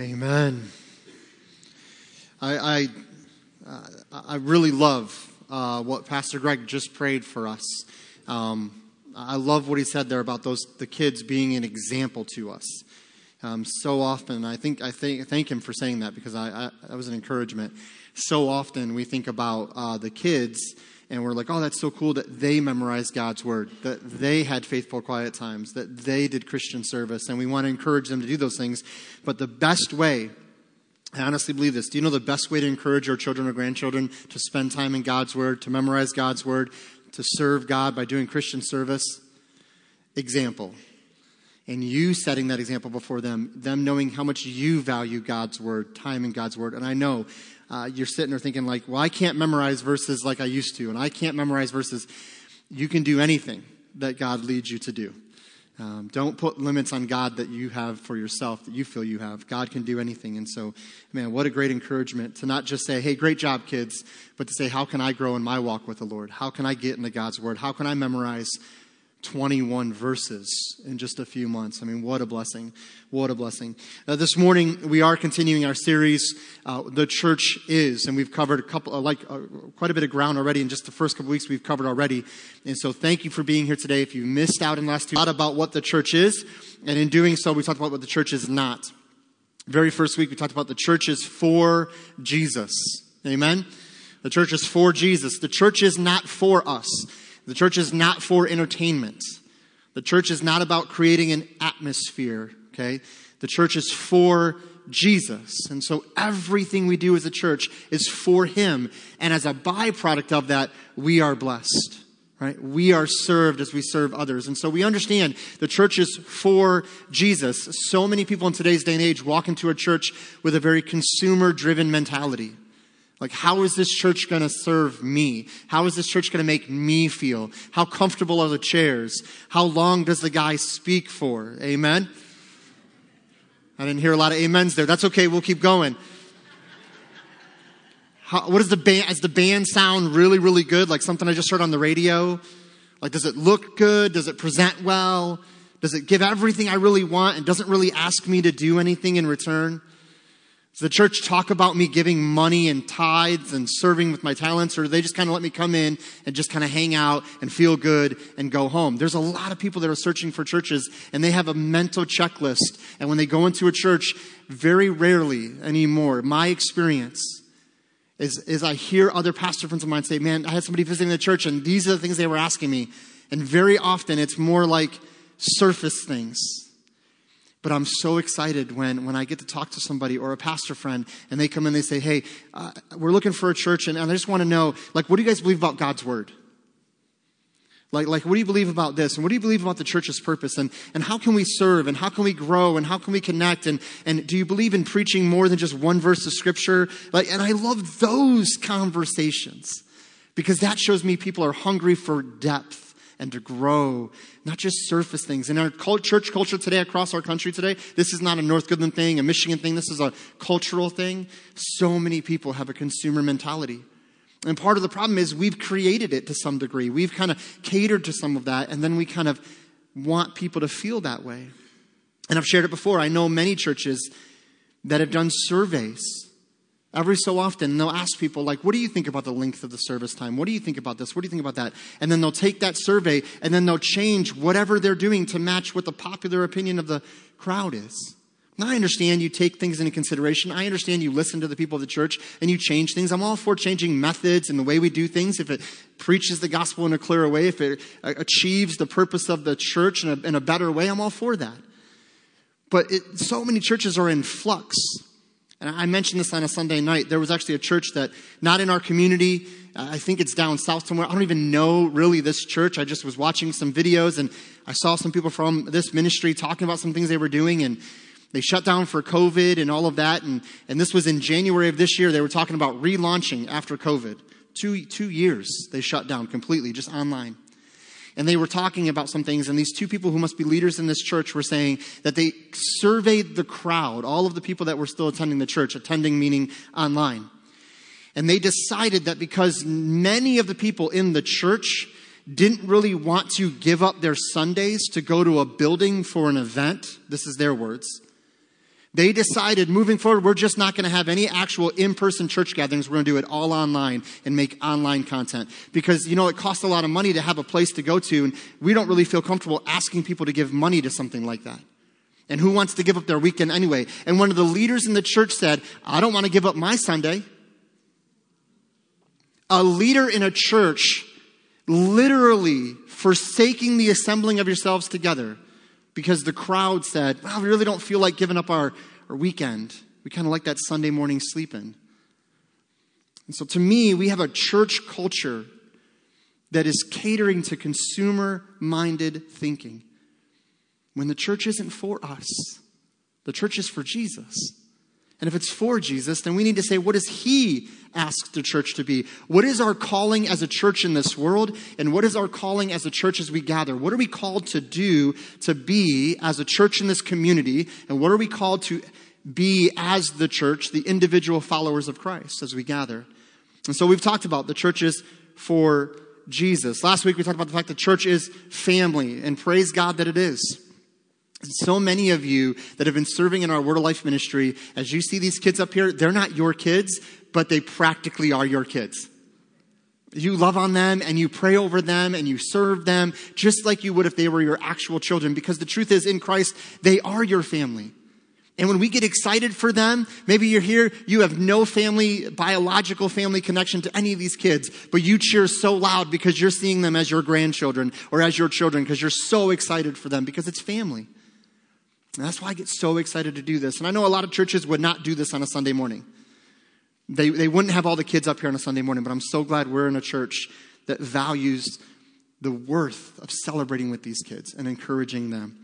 Amen. I really love what Pastor Greg just prayed for us. I love what he said there about the kids being an example to us. So often, I thank him for saying that, because that was an encouragement. So often we think about the kids and we're like, oh, that's so cool that they memorized God's word, that they had faithful quiet times, that they did Christian service, and we want to encourage them to do those things. But the best way, I honestly believe this, do you know the best way to encourage your children or grandchildren to spend time in God's word, to memorize God's word, to serve God by doing Christian service? Example. And you setting that example before them knowing how much you value God's word, time in God's word. And I know you're sitting there thinking like, well, I can't memorize verses like I used to, and I can't memorize verses. You can do anything that God leads you to do. Don't put limits on God that you have for yourself, that you feel you have. God can do anything. And so, man, what a great encouragement to not just say, hey, great job, kids, but to say, how can I grow in my walk with the Lord? How can I get into God's word? How can I memorize 21 verses in just a few months? I mean, what a blessing. What a blessing. This morning, we are continuing our series, The Church Is, and we've covered quite a bit of ground already in just the first couple weeks we've covered already. And so thank you for being here today. If you missed out in the last 2 weeks about what the church is, and in doing so, we talked about what the church is not. Very first week, we talked about the church is for Jesus. Amen? The church is for Jesus. The church is not for us. The church is not for entertainment. The church is not about creating an atmosphere, okay? The church is for Jesus. And so everything we do as a church is for him. And as a byproduct of that, we are blessed, right? We are served as we serve others. And so we understand the church is for Jesus. So many people in today's day and age walk into a church with a very consumer-driven mentality. Like, how is this church going to serve me? How is this church going to make me feel? How comfortable are the chairs? How long does the guy speak for? Amen? I didn't hear a lot of amens there. That's okay. We'll keep going. What is the band? Does the band sound really, really good? Like something I just heard on the radio? Like, does it look good? Does it present well? Does it give everything I really want and doesn't really ask me to do anything in return? Does the church talk about me giving money and tithes and serving with my talents, or do they just kind of let me come in and just kind of hang out and feel good and go home? There's a lot of people that are searching for churches, and they have a mental checklist. And when they go into a church, very rarely anymore, my experience is I hear other pastor friends of mine say, man, I had somebody visiting the church, and these are the things they were asking me. And very often it's more like surface things. But I'm so excited when I get to talk to somebody or a pastor friend, and they come in and they say, hey, we're looking for a church, and I just want to know, like, what do you guys believe about God's word? Like, what do you believe about this? And what do you believe about the church's purpose? And how can we serve? And how can we grow? And how can we connect? And do you believe in preaching more than just one verse of scripture? Like, and I love those conversations, because that shows me people are hungry for depth and to grow, not just surface things. In our church culture today, across our country today, this is not a North Goodland thing, a Michigan thing. This is a cultural thing. So many people have a consumer mentality. And part of the problem is we've created it to some degree. We've kind of catered to some of that, and then we kind of want people to feel that way. And I've shared it before. I know many churches that have done surveys every so often, they'll ask people, like, what do you think about the length of the service time? What do you think about this? What do you think about that? And then they'll take that survey, and then they'll change whatever they're doing to match what the popular opinion of the crowd is. Now, I understand you take things into consideration. I understand you listen to the people of the church, and you change things. I'm all for changing methods and the way we do things. If it preaches the gospel in a clearer way, if it achieves the purpose of the church in a better way, I'm all for that. But so many churches are in flux. And I mentioned this on a Sunday night. There was actually a church that, not in our community, I think it's down south somewhere. I don't even know really this church. I just was watching some videos, and I saw some people from this ministry talking about some things they were doing, and they shut down for COVID and all of that. And this was in January of this year. They were talking about relaunching after COVID. Two years they shut down completely, just online. And they were talking about some things, and these two people who must be leaders in this church were saying that they surveyed the crowd, all of the people that were still attending the church, attending meaning online. And they decided that because many of the people in the church didn't really want to give up their Sundays to go to a building for an event, this is their words, They decided moving forward, we're just not going to have any actual in-person church gatherings. We're going to do it all online and make online content because, you know, it costs a lot of money to have a place to go to, and we don't really feel comfortable asking people to give money to something like that. And who wants to give up their weekend anyway? And one of the leaders in the church said, I don't want to give up my Sunday. A leader in a church literally forsaking the assembling of yourselves together because the crowd said, well, we really don't feel like giving up our weekend. We kind of like that Sunday morning sleep in. And so to me, we have a church culture that is catering to consumer-minded thinking, when the church isn't for us. The church is for Jesus. And if it's for Jesus, then we need to say, what does he ask the church to be? What is our calling as a church in this world? And what is our calling as a church as we gather? What are we called to do, to be as a church in this community? And what are we called to be as the church, the individual followers of Christ as we gather? And so we've talked about the church is for Jesus. Last week we talked about the fact the church is family, and praise God that it is. So many of you that have been serving in our Word of Life ministry, as you see these kids up here, they're not your kids, but they practically are your kids. You love on them and you pray over them and you serve them just like you would if they were your actual children, because the truth is in Christ, they are your family. And when we get excited for them, maybe you're here, you have no family, biological family connection to any of these kids, but you cheer so loud because you're seeing them as your grandchildren or as your children because you're so excited for them because it's family. And that's why I get so excited to do this. And I know a lot of churches would not do this on a Sunday morning. They wouldn't have all the kids up here on a Sunday morning, but I'm so glad we're in a church that values the worth of celebrating with these kids and encouraging them.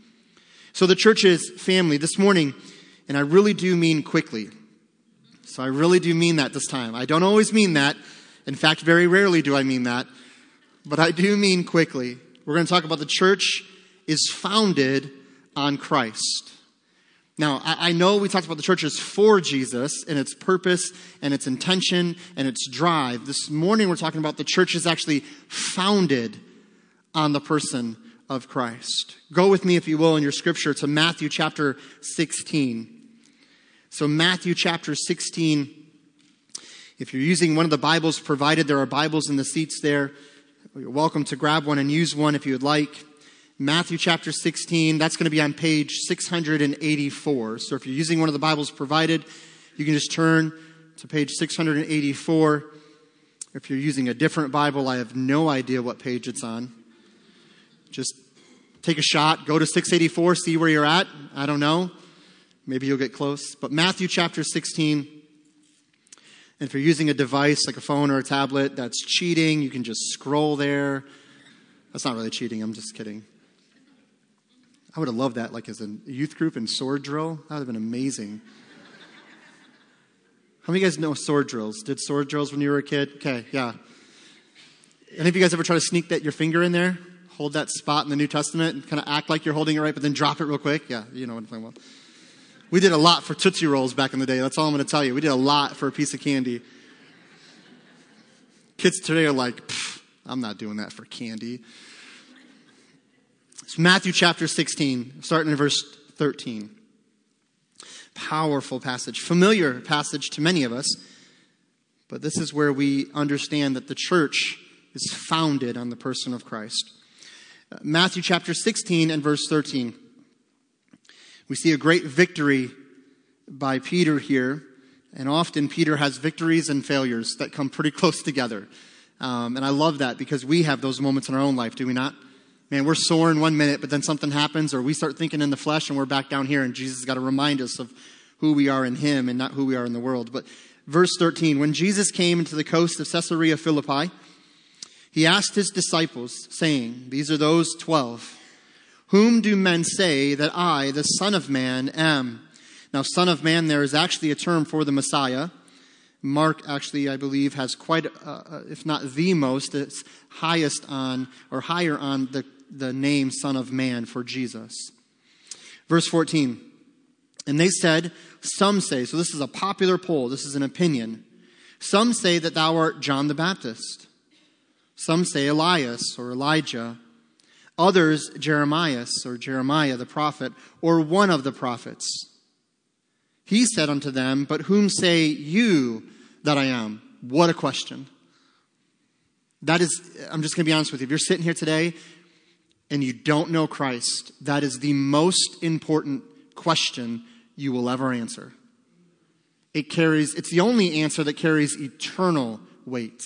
So the church is family. This morning, and I really do mean quickly. So I really do mean that this time. I don't always mean that. In fact, very rarely do I mean that. But I do mean quickly. We're going to talk about the church is founded on Christ. Now, I know we talked about the church is for Jesus and its purpose and its intention and its drive. This morning, we're talking about the church is actually founded on the person of Christ. Go with me, if you will, in your scripture to Matthew chapter 16. So Matthew chapter 16, if you're using one of the Bibles provided, there are Bibles in the seats there. You're welcome to grab one and use one if you would like. Matthew chapter 16, that's going to be on page 684. So if you're using one of the Bibles provided, you can just turn to page 684. If you're using a different Bible, I have no idea what page it's on. Just take a shot, go to 684, see where you're at. I don't know. Maybe you'll get close. But Matthew chapter 16, and if you're using a device like a phone or a tablet, that's cheating. You can just scroll there. That's not really cheating. I'm just kidding. I would have loved that, like as a youth group in sword drill. That would have been amazing. How many of you guys know sword drills? Did sword drills when you were a kid? Okay, yeah. Any of you guys ever try to sneak your finger in there? Hold that spot in the New Testament and kind of act like you're holding it right, but then drop it real quick? Yeah, you know what I'm talking about. We did a lot for Tootsie Rolls back in the day. That's all I'm going to tell you. We did a lot for a piece of candy. Kids today are like, I'm not doing that for candy. It's Matthew chapter 16, starting in verse 13. Powerful passage, familiar passage to many of us. But this is where we understand that the church is founded on the person of Christ. Matthew chapter 16 and verse 13. We see a great victory by Peter here. And often Peter has victories and failures that come pretty close together. And I love that because we have those moments in our own life, do we not? Man, we're soaring one minute, but then something happens or we start thinking in the flesh and we're back down here, and Jesus has got to remind us of who we are in him and not who we are in the world. But verse 13, when Jesus came into the coast of Caesarea Philippi, he asked his disciples, saying, these are those 12, whom do men say that I, the Son of Man, am? Now, Son of Man, there is actually a term for the Messiah. Mark actually, I believe, has quite, if not the most, it's highest on or higher on the name Son of Man for Jesus. Verse 14, and they said, some say, so this is a popular poll, this is an opinion. Some say that thou art John the Baptist. Some say Elias or Elijah. Others, Jeremiah the prophet, or one of the prophets. He said unto them, but whom say you that I am? What a question. That is, I'm just going to be honest with you. If you're sitting here today and you don't know Christ, that is the most important question you will ever answer. It's the only answer that carries eternal weight.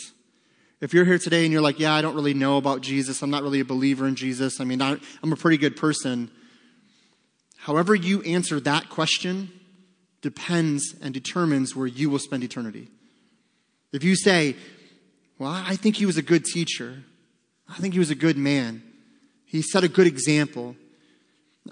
If you're here today and you're like, yeah, I don't really know about Jesus. I'm not really a believer in Jesus. I mean, I'm a pretty good person. However you answer that question depends and determines where you will spend eternity. If you say, well, I think he was a good teacher. I think he was a good man. He set a good example.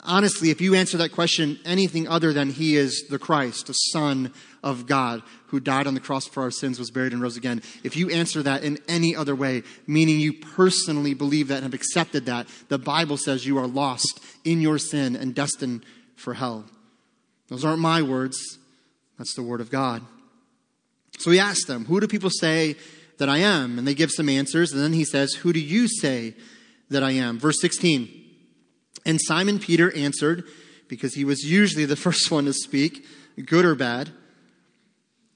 Honestly, if you answer that question anything other than he is the Christ, the Son of God, who died on the cross for our sins, was buried and rose again. If you answer that in any other way, meaning you personally believe that and have accepted that, the Bible says you are lost in your sin and destined for hell. Those aren't my words. That's the word of God. So he asked them, who do people say that I am? And they give some answers. And then he says, who do you say that I am? Verse 16. And Simon Peter answered, because he was usually the first one to speak, good or bad.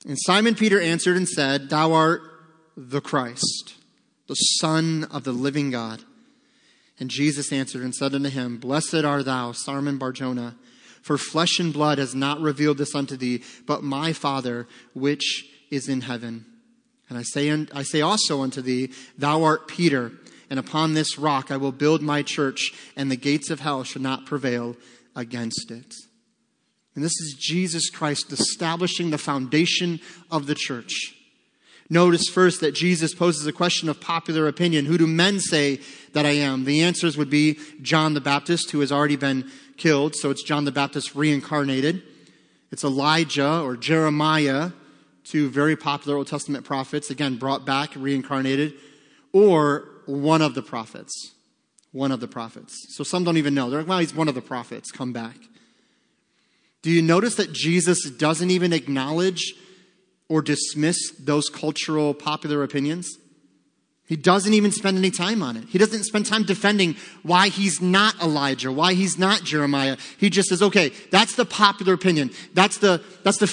And Simon Peter answered and said, thou art the Christ, the Son of the living God. And Jesus answered and said unto him, blessed are thou, Simon Barjona, for flesh and blood has not revealed this unto thee, but my Father which is in heaven. And I say also unto thee, thou art Peter, and upon this rock I will build my church, and the gates of hell shall not prevail against it. And this is Jesus Christ establishing the foundation of the church. Notice first that Jesus poses a question of popular opinion. Who do men say that I am? The answers would be John the Baptist, who has already been killed. So it's John the Baptist reincarnated. It's Elijah or Jeremiah, two very popular Old Testament prophets, again, brought back, reincarnated. Or one of the prophets. One of the prophets. So some don't even know. They're like, well, he's one of the prophets. Come back. Do you notice that Jesus doesn't even acknowledge or dismiss those cultural popular opinions? He doesn't even spend any time on it. He doesn't spend time defending why he's not Elijah, why he's not Jeremiah. He just says, okay, that's the popular opinion. That's the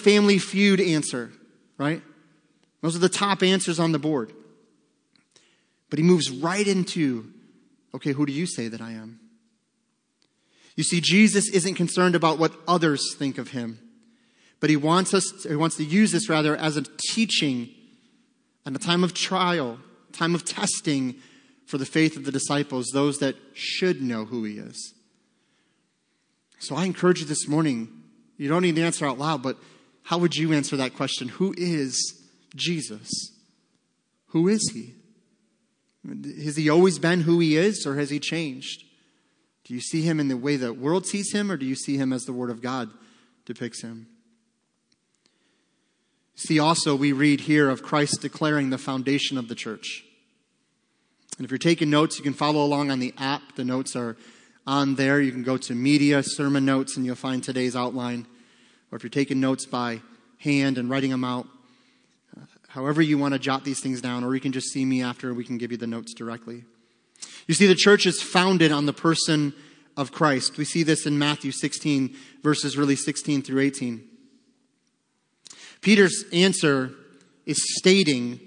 Family Feud answer, right? Those are the top answers on the board. But he moves right into, okay, who do you say that I am? You see, Jesus isn't concerned about what others think of him, but he wants to use this as a teaching and a time of trial, time of testing for the faith of the disciples, those that should know who he is. So I encourage you this morning, you don't need to answer out loud, but how would you answer that question? Who is Jesus? Who is he? Has he always been who he is, or has he changed? Do you see him in the way the world sees him, or do you see him as the Word of God depicts him? See, also, we read here of Christ declaring the foundation of the church. And if you're taking notes, you can follow along on the app. The notes are on there. You can go to media, sermon notes, and you'll find today's outline. Or if you're taking notes by hand and writing them out, however you want to jot these things down, or you can just see me after and we can give you the notes directly. You see, the church is founded on the person of Christ. We see this in Matthew 16, verses really 16 through 18. Peter's answer is stating,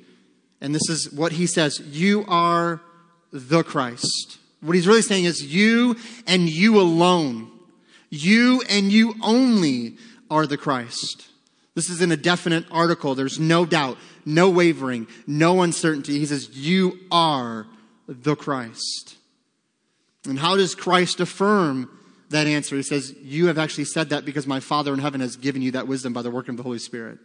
and this is what he says, you are the Christ. What he's really saying is you and you alone, you and you only are the Christ. This is in a definite article. There's no doubt, no wavering, no uncertainty. He says, you are the Christ. And how does Christ affirm that answer? He says, you have actually said that because my Father in heaven has given you that wisdom by the work of the Holy Spirit.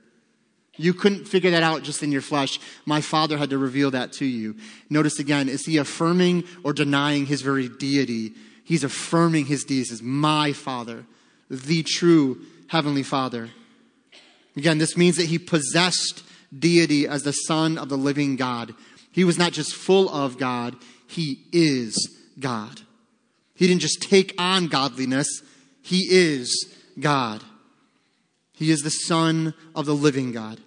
You couldn't figure that out just in your flesh. My Father had to reveal that to you. Notice again, is he affirming or denying his very deity? He's affirming his deity. He says, my Father, the true Heavenly Father. Again, this means that he possessed deity as the Son of the living God. He was not just full of God, he is God. He didn't just take on godliness, he is God. He is the Son of the living God.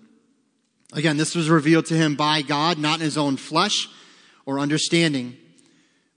Again, this was revealed to him by God, not in his own flesh or understanding.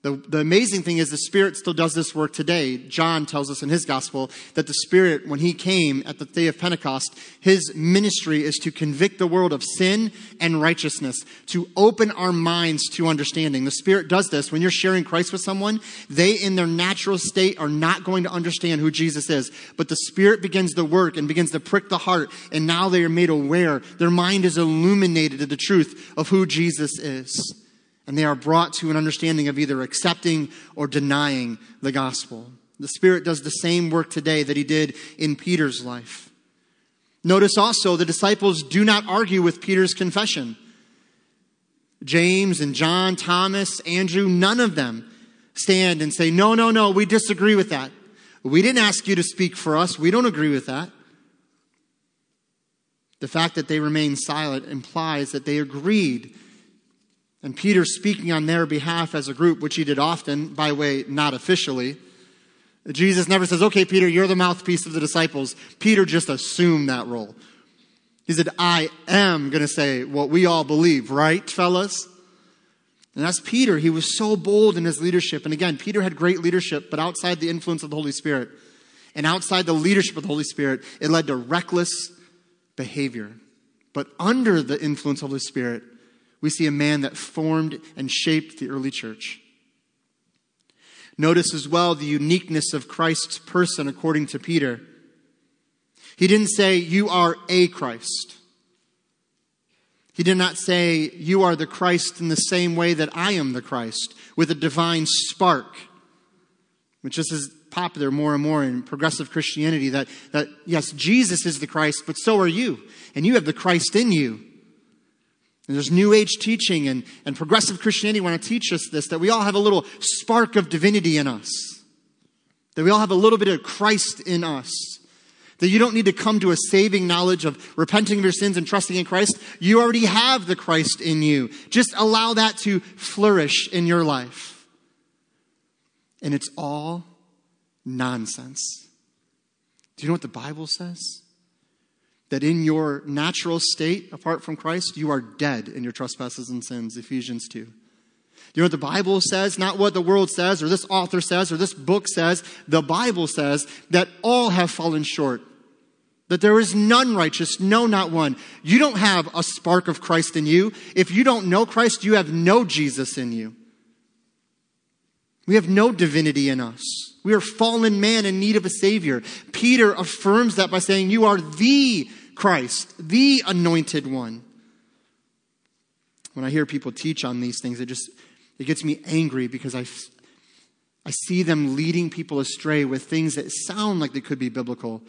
The amazing thing is the Spirit still does this work today. John tells us in his gospel that the Spirit, when he came at the day of Pentecost, his ministry is to convict the world of sin and righteousness, to open our minds to understanding. The Spirit does this. When you're sharing Christ with someone, they in their natural state are not going to understand who Jesus is. But the Spirit begins the work and begins to prick the heart, and now they are made aware. Their mind is illuminated to the truth of who Jesus is. And they are brought to an understanding of either accepting or denying the gospel. The Spirit does the same work today that he did in Peter's life. Notice also the disciples do not argue with Peter's confession. James and John, Thomas, Andrew, none of them stand and say, no, we disagree with that. We didn't ask you to speak for us. We don't agree with that. The fact that they remain silent implies that they agreed. And Peter speaking on their behalf as a group, which he did often, by the way, not officially. Jesus never says, okay, Peter, you're the mouthpiece of the disciples. Peter just assumed that role. He said, I am going to say what we all believe, right, fellas? And that's Peter. He was so bold in his leadership. And again, Peter had great leadership, but outside the influence of the Holy Spirit and outside the leadership of the Holy Spirit, it led to reckless behavior. But under the influence of the Holy Spirit, we see a man that formed and shaped the early church. Notice as well the uniqueness of Christ's person according to Peter. He didn't say, you are a Christ. He did not say, you are the Christ in the same way that I am the Christ, with a divine spark, which this is popular more and more in progressive Christianity, that yes, Jesus is the Christ, but so are you, and you have the Christ in you. And there's New Age teaching and progressive Christianity want to teach us this, that we all have a little spark of divinity in us, that we all have a little bit of Christ in us, that you don't need to come to a saving knowledge of repenting of your sins and trusting in Christ. You already have the Christ in you. Just allow that to flourish in your life. And it's all nonsense. Do you know what the Bible says? That in your natural state, apart from Christ, you are dead in your trespasses and sins, Ephesians 2. You know what the Bible says, not what the world says, or this author says, or this book says. The Bible says that all have fallen short, that there is none righteous, no, not one. You don't have a spark of Christ in you. If you don't know Christ, you have no Jesus in you. We have no divinity in us. We are fallen man in need of a Savior. Peter affirms that by saying, you are the Christ, the anointed one. When I hear people teach on these things, it gets me angry because I see them leading people astray with things that sound like they could be biblical,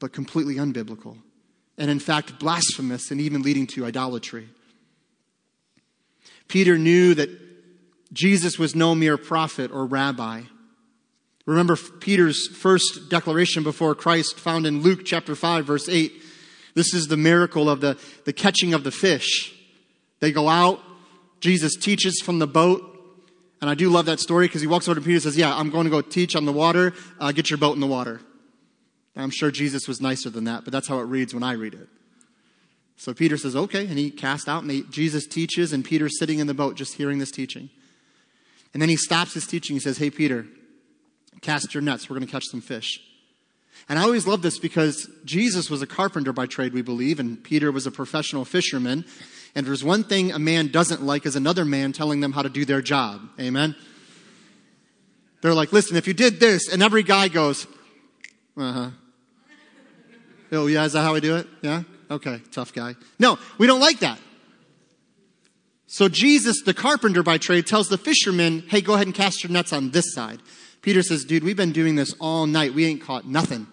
but completely unbiblical. And in fact, blasphemous and even leading to idolatry. Peter knew that Jesus was no mere prophet or rabbi. Remember Peter's first declaration before Christ found in Luke chapter 5, verse 8. This is the miracle of the catching of the fish. They go out. Jesus teaches from the boat. And I do love that story because he walks over to Peter and says, yeah, I'm going to go teach on the water. Get your boat in the water. And I'm sure Jesus was nicer than that, but that's how it reads when I read it. So Peter says, okay. And he cast out and Jesus teaches and Peter's sitting in the boat just hearing this teaching. And then he stops his teaching. He says, hey, Peter, cast your nets. We're going to catch some fish. And I always love this because Jesus was a carpenter by trade, we believe, and Peter was a professional fisherman. And there's one thing a man doesn't like is another man telling them how to do their job. Amen? They're like, listen, if you did this, and every guy goes, uh-huh. Oh, yeah, is that how we do it? Yeah? Okay, tough guy. No, we don't like that. So Jesus, the carpenter by trade, tells the fisherman, hey, go ahead and cast your nets on this side. Peter says, dude, we've been doing this all night. We ain't caught nothing.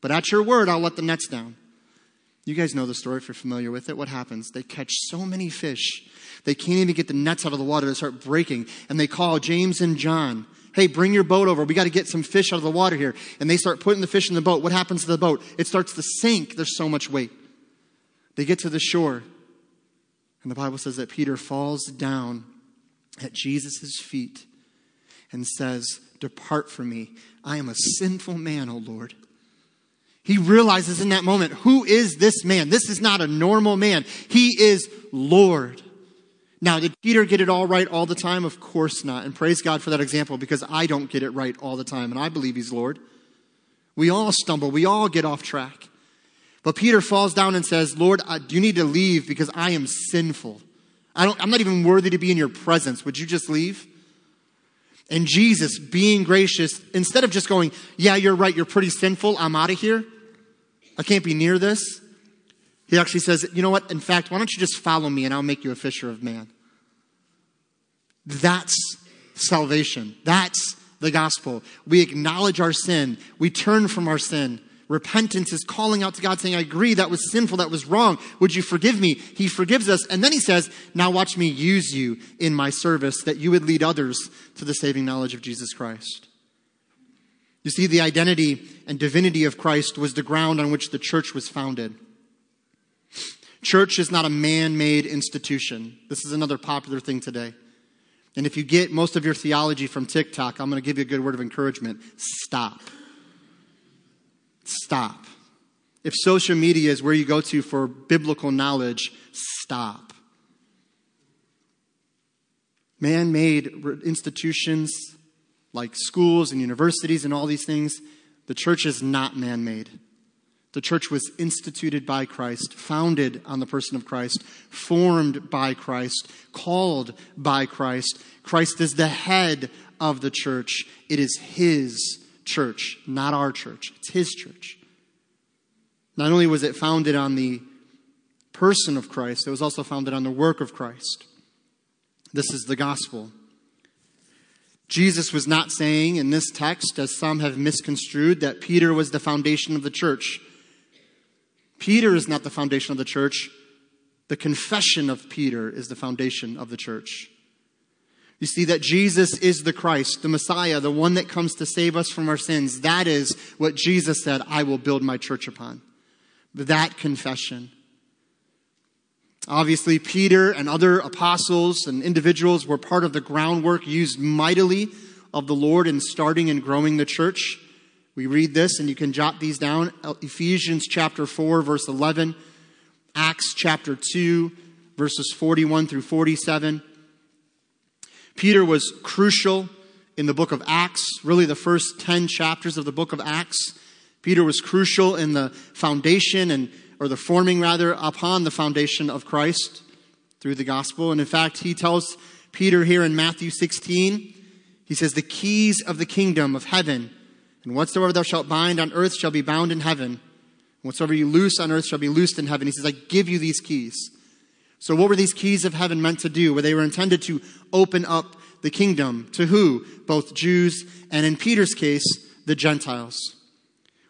But at your word, I'll let the nets down. You guys know the story if you're familiar with it. What happens? They catch so many fish. They can't even get the nets out of the water. They start breaking. And they call James and John. Hey, bring your boat over. We got to get some fish out of the water here. And they start putting the fish in the boat. What happens to the boat? It starts to sink. There's so much weight. They get to the shore. And the Bible says that Peter falls down at Jesus' feet and says, depart from me. I am a sinful man, O Lord. He realizes in that moment, who is this man? This is not a normal man. He is Lord. Now, did Peter get it all right all the time? Of course not. And praise God for that example, because I don't get it right all the time, and I believe he's Lord. We all stumble. We all get off track. But Peter falls down and says, Lord, you need to leave because I am sinful. I'm not even worthy to be in your presence. Would you just leave? And Jesus, being gracious, instead of just going, yeah, you're right, you're pretty sinful, I'm out of here, I can't be near this, he actually says, you know what? In fact, why don't you just follow me and I'll make you a fisher of man? That's salvation. That's the gospel. We acknowledge our sin. We turn from our sin. Repentance is calling out to God saying, I agree, that was sinful, that was wrong. Would you forgive me? He forgives us. And then he says, now watch me use you in my service that you would lead others to the saving knowledge of Jesus Christ. You see, the identity and divinity of Christ was the ground on which the church was founded. Church is not a man-made institution. This is another popular thing today. And if you get most of your theology from TikTok, I'm going to give you a good word of encouragement. Stop. If social media is where you go to for biblical knowledge, stop. Man-made institutions like schools and universities and all these things, the church is not man-made. The church was instituted by Christ, founded on the person of Christ, formed by Christ, called by Christ. Christ is the head of the church. It is his church, not our church. It's his church. Not only was it founded on the person of Christ, it was also founded on the work of Christ. This is the gospel. Jesus was not saying in this text, as some have misconstrued, that Peter was the foundation of the church. Peter is not the foundation of the church. The confession of Peter is the foundation of the church. You see that Jesus is the Christ, the Messiah, the one that comes to save us from our sins. That is what Jesus said, I will build my church upon. That confession. Obviously, Peter and other apostles and individuals were part of the groundwork used mightily of the Lord in starting and growing the church. We read this, and you can jot these down. Ephesians chapter 4, verse 11. Acts chapter 2, verses 41 through 47. Peter was crucial in the book of Acts, really the first 10 chapters of the book of Acts. Peter was crucial in the foundation or the forming upon the foundation of Christ through the gospel. And in fact, he tells Peter here in Matthew 16, he says, the keys of the kingdom of heaven, and whatsoever thou shalt bind on earth shall be bound in heaven. And whatsoever you loose on earth shall be loosed in heaven. He says, I give you these keys. So what were these keys of heaven meant to do? Well, they were intended to open up the kingdom to who? Both Jews and, in Peter's case, the Gentiles.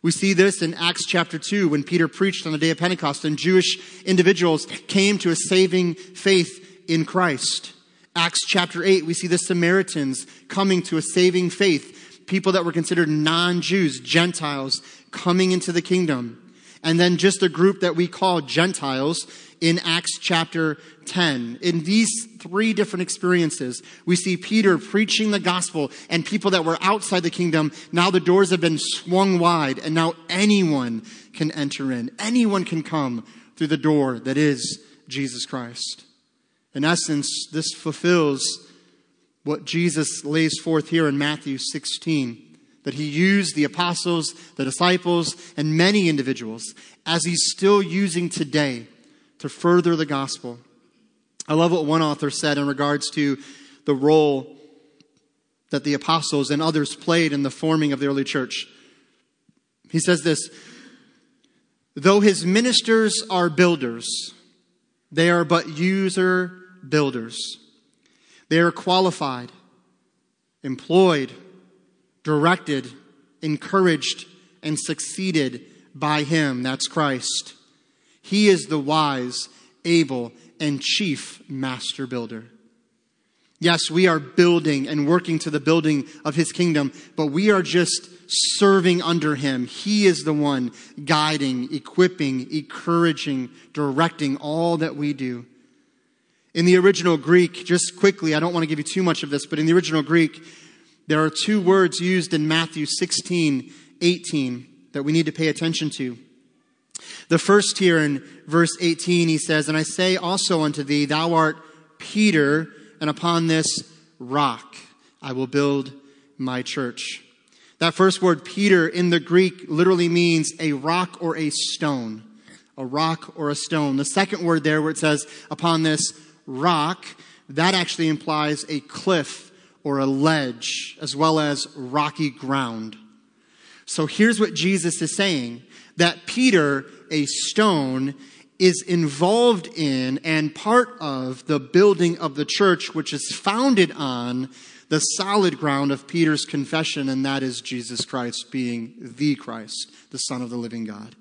We see this in Acts chapter 2 when Peter preached on the day of Pentecost and Jewish individuals came to a saving faith in Christ. Acts chapter 8, we see the Samaritans coming to a saving faith. People that were considered non-Jews, Gentiles, coming into the kingdom. And then just a group that we call Gentiles in Acts chapter 10. In these three different experiences, we see Peter preaching the gospel and people that were outside the kingdom. Now the doors have been swung wide and now anyone can enter in. Anyone can come through the door that is Jesus Christ. In essence, this fulfills what Jesus lays forth here in Matthew 16, that he used the apostles, the disciples, and many individuals as he's still using today to further the gospel. I love what one author said in regards to the role that the apostles and others played in the forming of the early church. He says this, though his ministers are builders, they are but user builders. They are qualified, employed, directed, encouraged, and succeeded by him. That's Christ. He is the wise, able, and chief master builder. Yes, we are building and working to the building of his kingdom, but we are just serving under him. He is the one guiding, equipping, encouraging, directing all that we do. In the original Greek, just quickly, I don't want to give you too much of this, but in the original Greek, there are two words used in Matthew 16:18 that we need to pay attention to. The first here in verse 18, he says, and I say also unto thee, thou art Peter, and upon this rock I will build my church. That first word, Peter, in the Greek literally means a rock or a stone. A rock or a stone. The second word there where it says upon this rock, that actually implies a cliff or a ledge as well as rocky ground. So here's what Jesus is saying, that Peter, a stone, is involved in and part of the building of the church, which is founded on the solid ground of Peter's confession, and that is Jesus Christ being the Christ, the Son of the living God.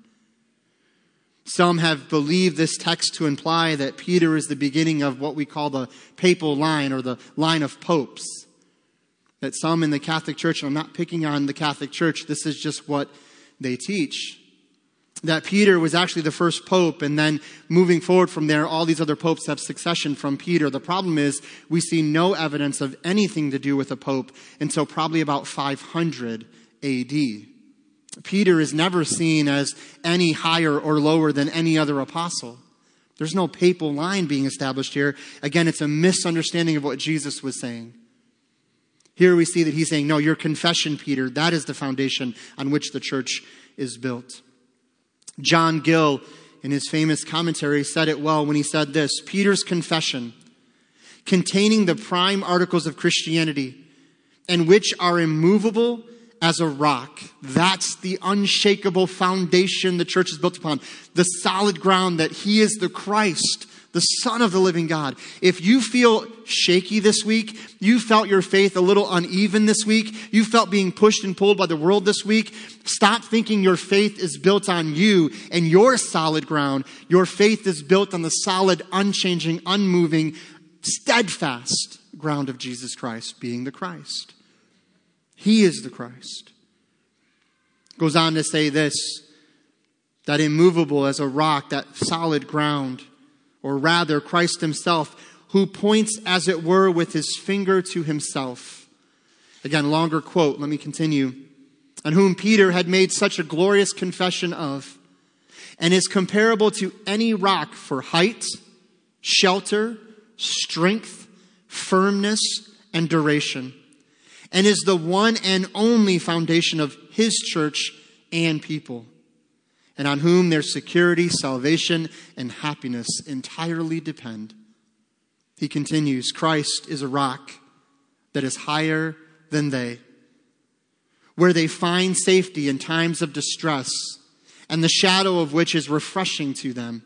Some have believed this text to imply that Peter is the beginning of what we call the papal line or the line of popes. That some in the Catholic Church, and I'm not picking on the Catholic Church, this is just what they teach. That Peter was actually the first pope, and then moving forward from there, all these other popes have succession from Peter. The problem is we see no evidence of anything to do with a pope until probably about 500 A.D. Peter is never seen as any higher or lower than any other apostle. There's no papal line being established here. Again, it's a misunderstanding of what Jesus was saying. Here we see that he's saying, no, your confession, Peter, that is the foundation on which the church is built. John Gill, in his famous commentary, said it well when he said this: Peter's confession, containing the prime articles of Christianity, and which are immovable as a rock. That's the unshakable foundation the church is built upon, the solid ground that he is the Christ, the Son of the living God. If you feel shaky this week, you felt your faith a little uneven this week, you felt being pushed and pulled by the world this week, stop thinking your faith is built on you and your solid ground. Your faith is built on the solid, unchanging, unmoving, steadfast ground of Jesus Christ being the Christ. He is the Christ. Goes on to say this, that immovable as a rock, that solid ground, or rather Christ himself, who points, as it were, with his finger to himself. Again, longer quote. Let me continue. And whom Peter had made such a glorious confession of, and is comparable to any rock for height, shelter, strength, firmness, and duration, and is the one and only foundation of his church and people, and on whom their security, salvation, and happiness entirely depend. He continues, Christ is a rock that is higher than they, where they find safety in times of distress, and the shadow of which is refreshing to them,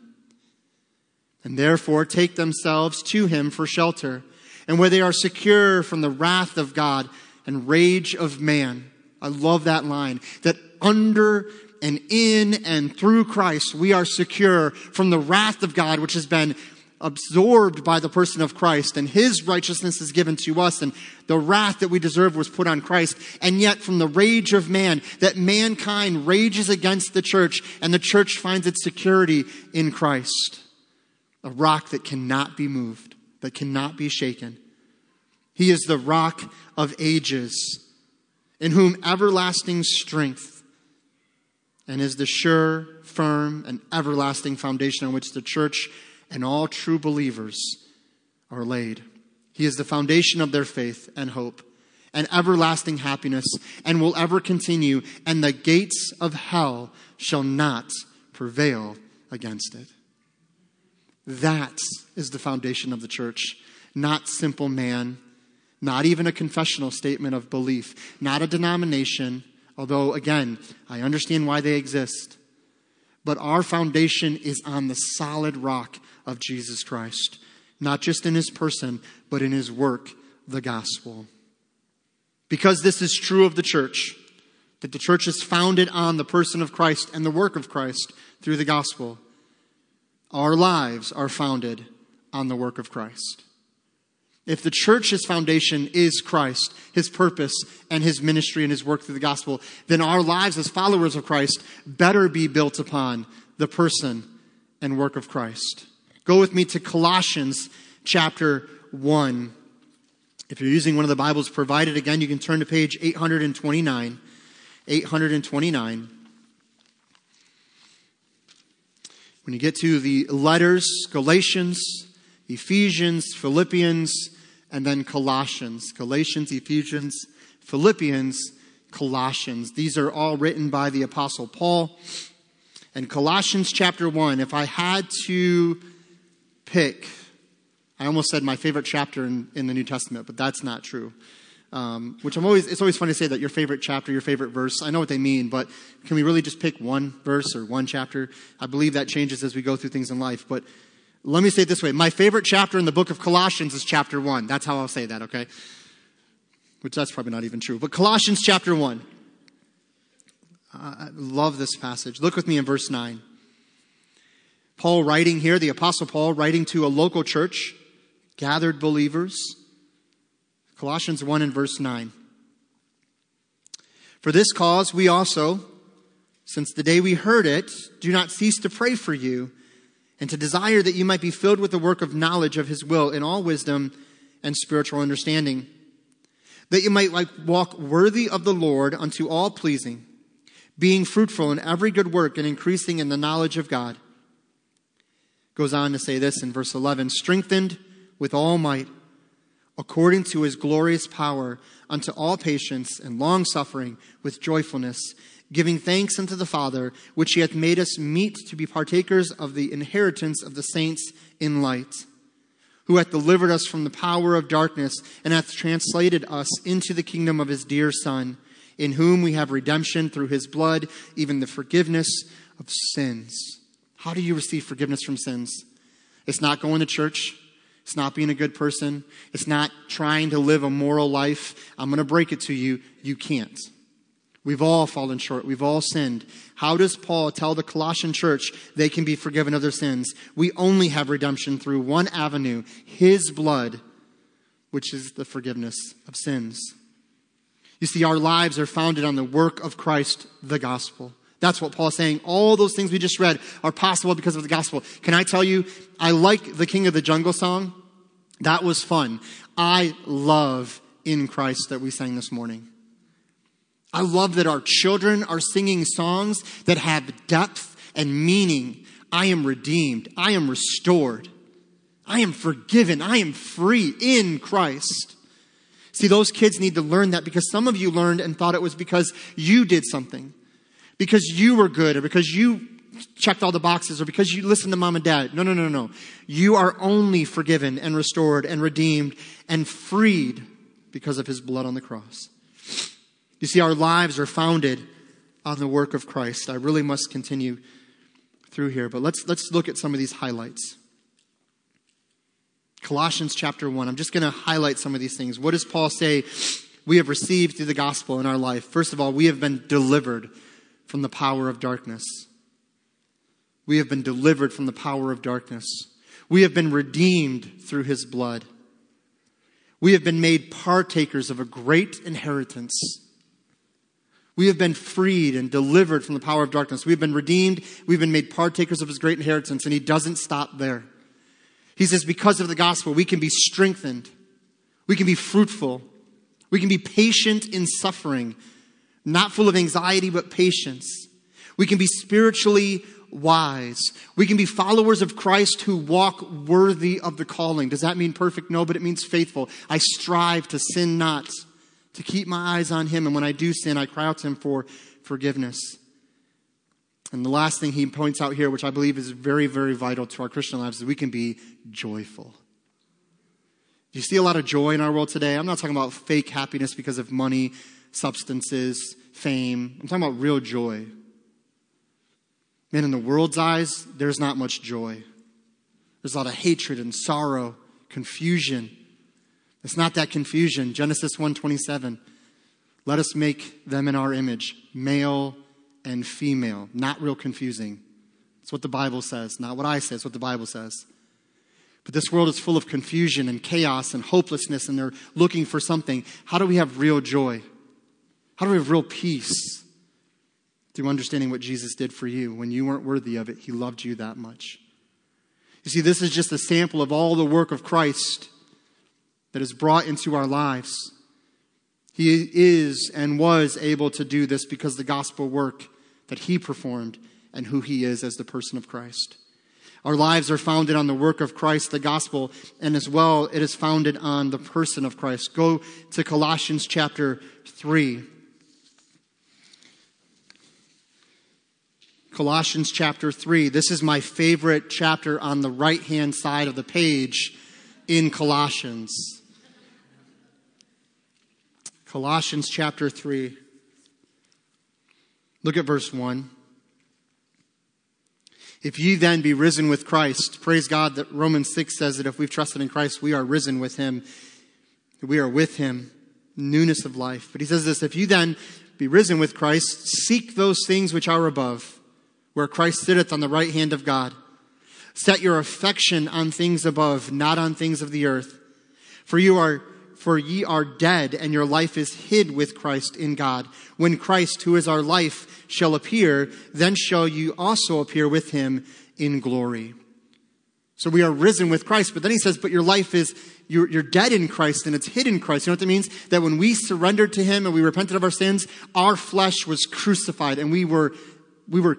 and therefore take themselves to him for shelter, and where they are secure from the wrath of God and rage of man. I love that line, that under and in and through Christ, we are secure from the wrath of God, which has been absorbed by the person of Christ, and his righteousness is given to us, and the wrath that we deserve was put on Christ. And yet from the rage of man, that mankind rages against the church, and the church finds its security in Christ, a rock that cannot be moved, that cannot be shaken. He is the rock of ages, in whom everlasting strength, and is the sure, firm, and everlasting foundation on which the church and all true believers are laid. He is the foundation of their faith and hope and everlasting happiness, and will ever continue, and the gates of hell shall not prevail against it. That is the foundation of the church, not simple man, not even a confessional statement of belief, not a denomination. Although, again, I understand why they exist. But our foundation is on the solid rock of Jesus Christ, not just in his person, but in his work, the gospel. Because this is true of the church, that the church is founded on the person of Christ and the work of Christ through the gospel, our lives are founded on the work of Christ. If the church's foundation is Christ, his purpose and his ministry and his work through the gospel, then our lives as followers of Christ better be built upon the person and work of Christ. Go with me to Colossians chapter 1. If you're using one of the Bibles provided, again, you can turn to page 829. 829. When you get to the letters, Galatians, Ephesians, Philippians, and then Colossians. Galatians, Ephesians, Philippians, Colossians. These are all written by the Apostle Paul. And Colossians chapter 1, if I had to pick, I almost said my favorite chapter in the New Testament, but that's not true. Which I'm always, it's always fun to say that your favorite chapter, your favorite verse, I know what they mean, but can we really just pick one verse or one chapter? I believe that changes as we go through things in life, but let me say it this way. My favorite chapter in the book of Colossians is chapter 1. That's how I'll say that, okay? Which that's probably not even true, but Colossians chapter 1. I love this passage. Look with me in verse 9. Paul writing here, the Apostle Paul writing to a local church, gathered believers. Colossians 1 and verse 9. For this cause we also, since the day we heard it, do not cease to pray for you and to desire that you might be filled with the work of knowledge of his will in all wisdom and spiritual understanding, that you might walk worthy of the Lord unto all pleasing, being fruitful in every good work and increasing in the knowledge of God. Goes on to say this in verse 11, strengthened with all might, according to his glorious power, unto all patience and long-suffering with joyfulness, giving thanks unto the Father, which he hath made us meet to be partakers of the inheritance of the saints in light, who hath delivered us from the power of darkness, and hath translated us into the kingdom of his dear Son, in whom we have redemption through his blood, even the forgiveness of sins. How do you receive forgiveness from sins? It's not going to church. It's not being a good person. It's not trying to live a moral life. I'm going to break it to you. You can't. We've all fallen short. We've all sinned. How does Paul tell the Colossian church they can be forgiven of their sins? We only have redemption through one avenue, his blood, which is the forgiveness of sins. You see, our lives are founded on the work of Christ, the gospel. That's what Paul's saying. All those things we just read are possible because of the gospel. Can I tell you, I like the King of the Jungle song. That was fun. I love In Christ that we sang this morning. I love that our children are singing songs that have depth and meaning. I am redeemed. I am restored. I am forgiven. I am free in Christ. See, those kids need to learn that because some of you learned and thought it was because you did something. Because you were good or because you checked all the boxes or because you listened to mom and dad. No. You are only forgiven and restored and redeemed and freed because of his blood on the cross. You see, our lives are founded on the work of Christ. I really must continue through here, but let's look at some of these highlights. Colossians chapter 1. I'm just going to highlight some of these things. What does Paul say we have received through the gospel in our life? First of all, we have been delivered from the power of darkness. We have been delivered from the power of darkness. We have been redeemed through his blood. We have been made partakers of a great inheritance. We have been freed and delivered from the power of darkness. We have been redeemed. We've been made partakers of his great inheritance. And he doesn't stop there. He says, because of the gospel, we can be strengthened. We can be fruitful. We can be patient in suffering. Not full of anxiety, but patience. We can be spiritually wise. We can be followers of Christ who walk worthy of the calling. Does that mean perfect? No, but it means faithful. I strive to sin not, to keep my eyes on him. And when I do sin, I cry out to him for forgiveness. And the last thing he points out here, which I believe is very, very vital to our Christian lives, is we can be joyful. Do you see a lot of joy in our world today? I'm not talking about fake happiness because of money, substances, fame. I'm talking about real joy. Man, in the world's eyes, there's not much joy. There's a lot of hatred and sorrow, confusion. It's not that confusion. Genesis 1:27. Let us make them in our image, male and female. Not real confusing. It's what the Bible says, not what I say. It's what the Bible says. But this world is full of confusion and chaos and hopelessness, and they're looking for something. How do we have real joy? How do we have real peace? Through understanding what Jesus did for you. When you weren't worthy of it, he loved you that much. You see, this is just a sample of all the work of Christ that is brought into our lives. He is and was able to do this because of the gospel work that he performed and who he is as the person of Christ. Our lives are founded on the work of Christ, the gospel, and as well, it is founded on the person of Christ. Go to Colossians chapter 3. Colossians chapter 3. This is my favorite chapter on the right-hand side of the page in Colossians. Colossians chapter 3. Look at verse 1. If ye then be risen with Christ, praise God that Romans 6 says that if we've trusted in Christ, we are risen with him. We are with him. Newness of life. But he says this, if you then be risen with Christ, seek those things which are above, where Christ sitteth on the right hand of God. Set your affection on things above, not on things of the earth. For ye are dead, and your life is hid with Christ in God. When Christ, who is our life, shall appear, then shall you also appear with him in glory. So we are risen with Christ. But then he says, but your life is, you're dead in Christ and it's hid in Christ. You know what that means? That when we surrendered to him and we repented of our sins, our flesh was crucified and we were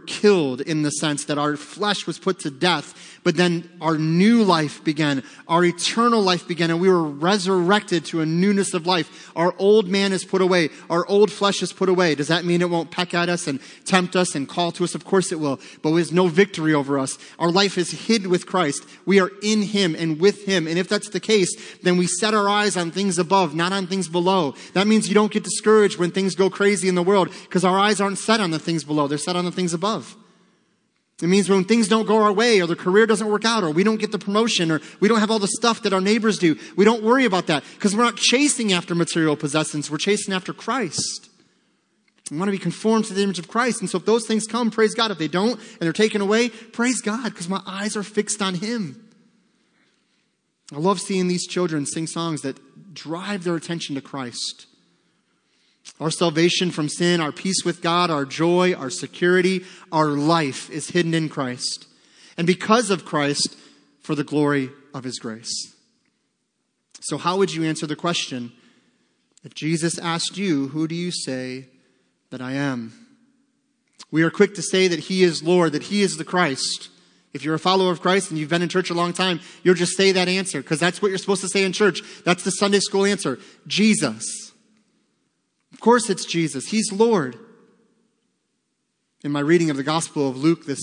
killed in the sense that our flesh was put to death, but then our new life began, our eternal life began, and we were resurrected to a newness of life. Our old man is put away. Our old flesh is put away. Does that mean it won't peck at us and tempt us and call to us? Of course it will, but there's no victory over us. Our life is hid with Christ. We are in him and with him. And if that's the case, then we set our eyes on things above, not on things below. That means you don't get discouraged when things go crazy in the world because our eyes aren't set on the things below. They're set on the things above. It means when things don't go our way or the career doesn't work out or we don't get the promotion or we don't have all the stuff that our neighbors do, we don't worry about that because we're not chasing after material possessions. We're chasing after Christ. We want to be conformed to the image of Christ. And so if those things come, praise God. If they don't and they're taken away, praise God because my eyes are fixed on him. I love seeing these children sing songs that drive their attention to Christ. Our salvation from sin, our peace with God, our joy, our security, our life is hidden in Christ. And because of Christ, for the glory of his grace. So how would you answer the question? If Jesus asked you, who do you say that I am? We are quick to say that he is Lord, that he is the Christ. If you're a follower of Christ and you've been in church a long time, you'll just say that answer because that's what you're supposed to say in church. That's the Sunday school answer. Jesus. Of course it's Jesus. He's Lord. In my reading of the Gospel of Luke this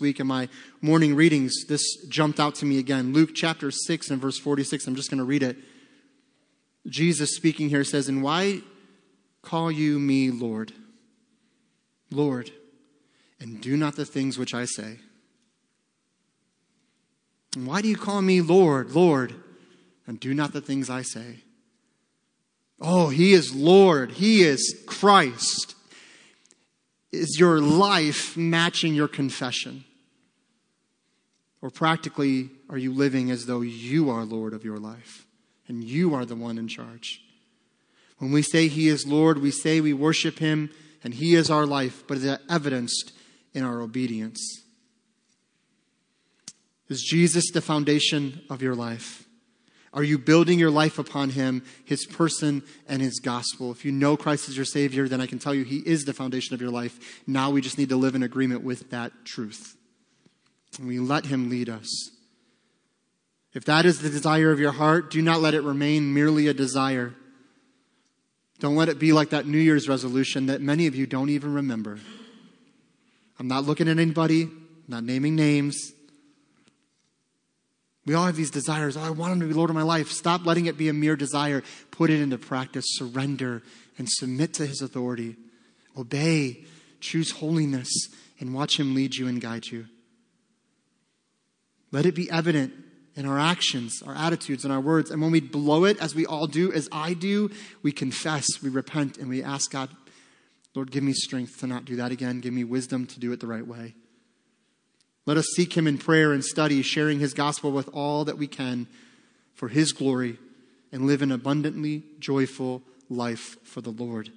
week, in my morning readings, this jumped out to me again. Luke chapter 6 and verse 46. I'm just going to read it. Jesus speaking here says, and why call you me Lord? Lord, and do not the things which I say. And why do you call me Lord, Lord, and do not the things I say? Oh, he is Lord. He is Christ. Is your life matching your confession? Or practically, are you living as though you are Lord of your life and you are the one in charge? When we say he is Lord, we say we worship him and he is our life, but it's evidenced in our obedience. Is Jesus the foundation of your life? Are you building your life upon him, his person, and his gospel? If you know Christ is your Savior, then I can tell you he is the foundation of your life. Now we just need to live in agreement with that truth. And we let him lead us. If that is the desire of your heart, do not let it remain merely a desire. Don't let it be like that New Year's resolution that many of you don't even remember. I'm not looking at anybody, I'm not naming names. We all have these desires. Oh, I want him to be Lord of my life. Stop letting it be a mere desire. Put it into practice. Surrender and submit to his authority. Obey. Choose holiness and watch him lead you and guide you. Let it be evident in our actions, our attitudes, and our words. And when we blow it, as we all do, as I do, we confess, we repent, and we ask God, Lord, give me strength to not do that again. Give me wisdom to do it the right way. Let us seek him in prayer and study, sharing his gospel with all that we can for his glory and live an abundantly joyful life for the Lord.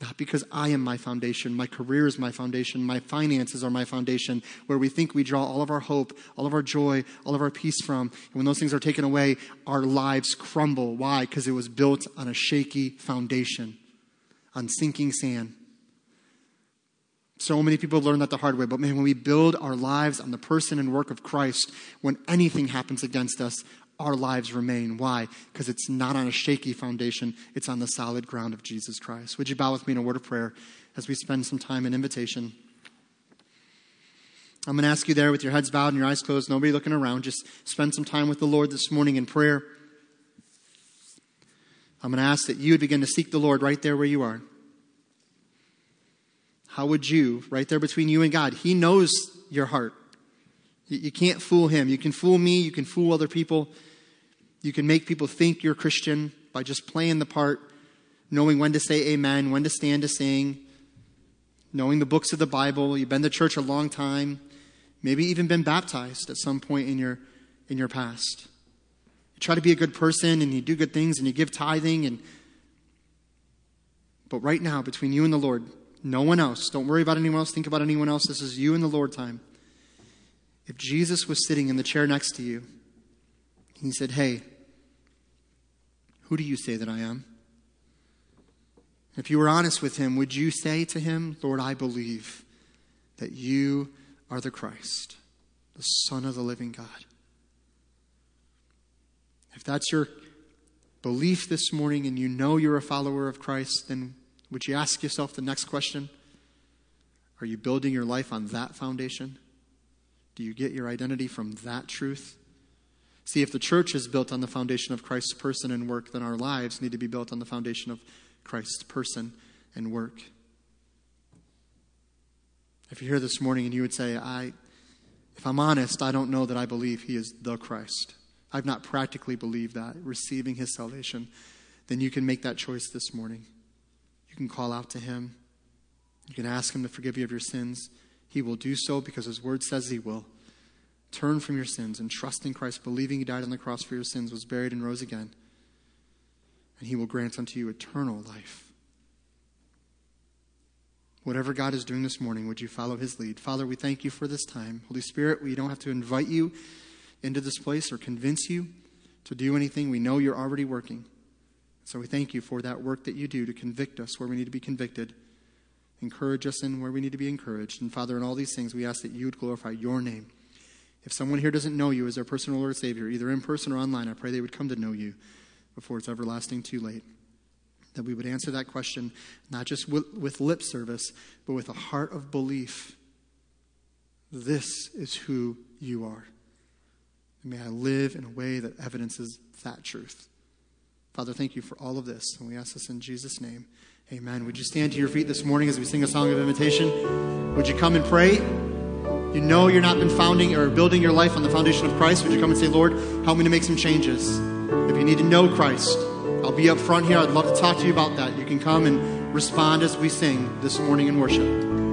Not because I am my foundation, my career is my foundation, my finances are my foundation, where we think we draw all of our hope, all of our joy, all of our peace from. And when those things are taken away, our lives crumble. Why? Because it was built on a shaky foundation, on sinking sand. So many people learn that the hard way, but man, when we build our lives on the person and work of Christ, when anything happens against us, our lives remain. Why? Because it's not on a shaky foundation. It's on the solid ground of Jesus Christ. Would you bow with me in a word of prayer as we spend some time in invitation? I'm going to ask you there with your heads bowed and your eyes closed, nobody looking around, just spend some time with the Lord this morning in prayer. I'm going to ask that you would begin to seek the Lord right there where you are. How would you, right there between you and God, He knows your heart. You can't fool Him. You can fool me. You can fool other people. You can make people think you're Christian by just playing the part, knowing when to say amen, when to stand to sing, knowing the books of the Bible. You've been to church a long time, maybe even been baptized at some point in your past. You try to be a good person and you do good things and you give tithing. But right now, between you and the Lord, no one else. Don't worry about anyone else. Think about anyone else. This is you and the Lord time. If Jesus was sitting in the chair next to you, He said, "Hey, who do you say that I am?" If you were honest with Him, would you say to Him, "Lord, I believe that You are the Christ, the Son of the living God"? If that's your belief this morning and you know you're a follower of Christ, then would you ask yourself the next question? Are you building your life on that foundation? Do you get your identity from that truth? See, if the church is built on the foundation of Christ's person and work, then our lives need to be built on the foundation of Christ's person and work. If you're here this morning and you would say, if I'm honest, I don't know that I believe He is the Christ. I've not practically believed that, receiving His salvation. Then you can make that choice this morning. You can call out to Him. You can ask Him to forgive you of your sins. He will do so because His word says He will. Turn from your sins and trust in Christ, believing He died on the cross for your sins, was buried and rose again. And He will grant unto you eternal life. Whatever God is doing this morning, would you follow His lead? Father, we thank You for this time. Holy Spirit, we don't have to invite You into this place or convince You to do anything. We know You're already working. So we thank You for that work that You do to convict us where we need to be convicted. Encourage us in where we need to be encouraged. And Father, in all these things, we ask that You would glorify Your name. If someone here doesn't know You as their personal Lord and Savior, either in person or online, I pray they would come to know You before it's everlasting too late. That we would answer that question, not just with lip service, but with a heart of belief. This is who You are. And may I live in a way that evidences that truth. Father, thank You for all of this. And we ask this in Jesus' name. Amen. Would you stand to your feet this morning as we sing a song of invitation? Would you come and pray? You know you're not been founding or building your life on the foundation of Christ. Would you come and say, "Lord, help me to make some changes"? If you need to know Christ, I'll be up front here. I'd love to talk to you about that. You can come and respond as we sing this morning in worship.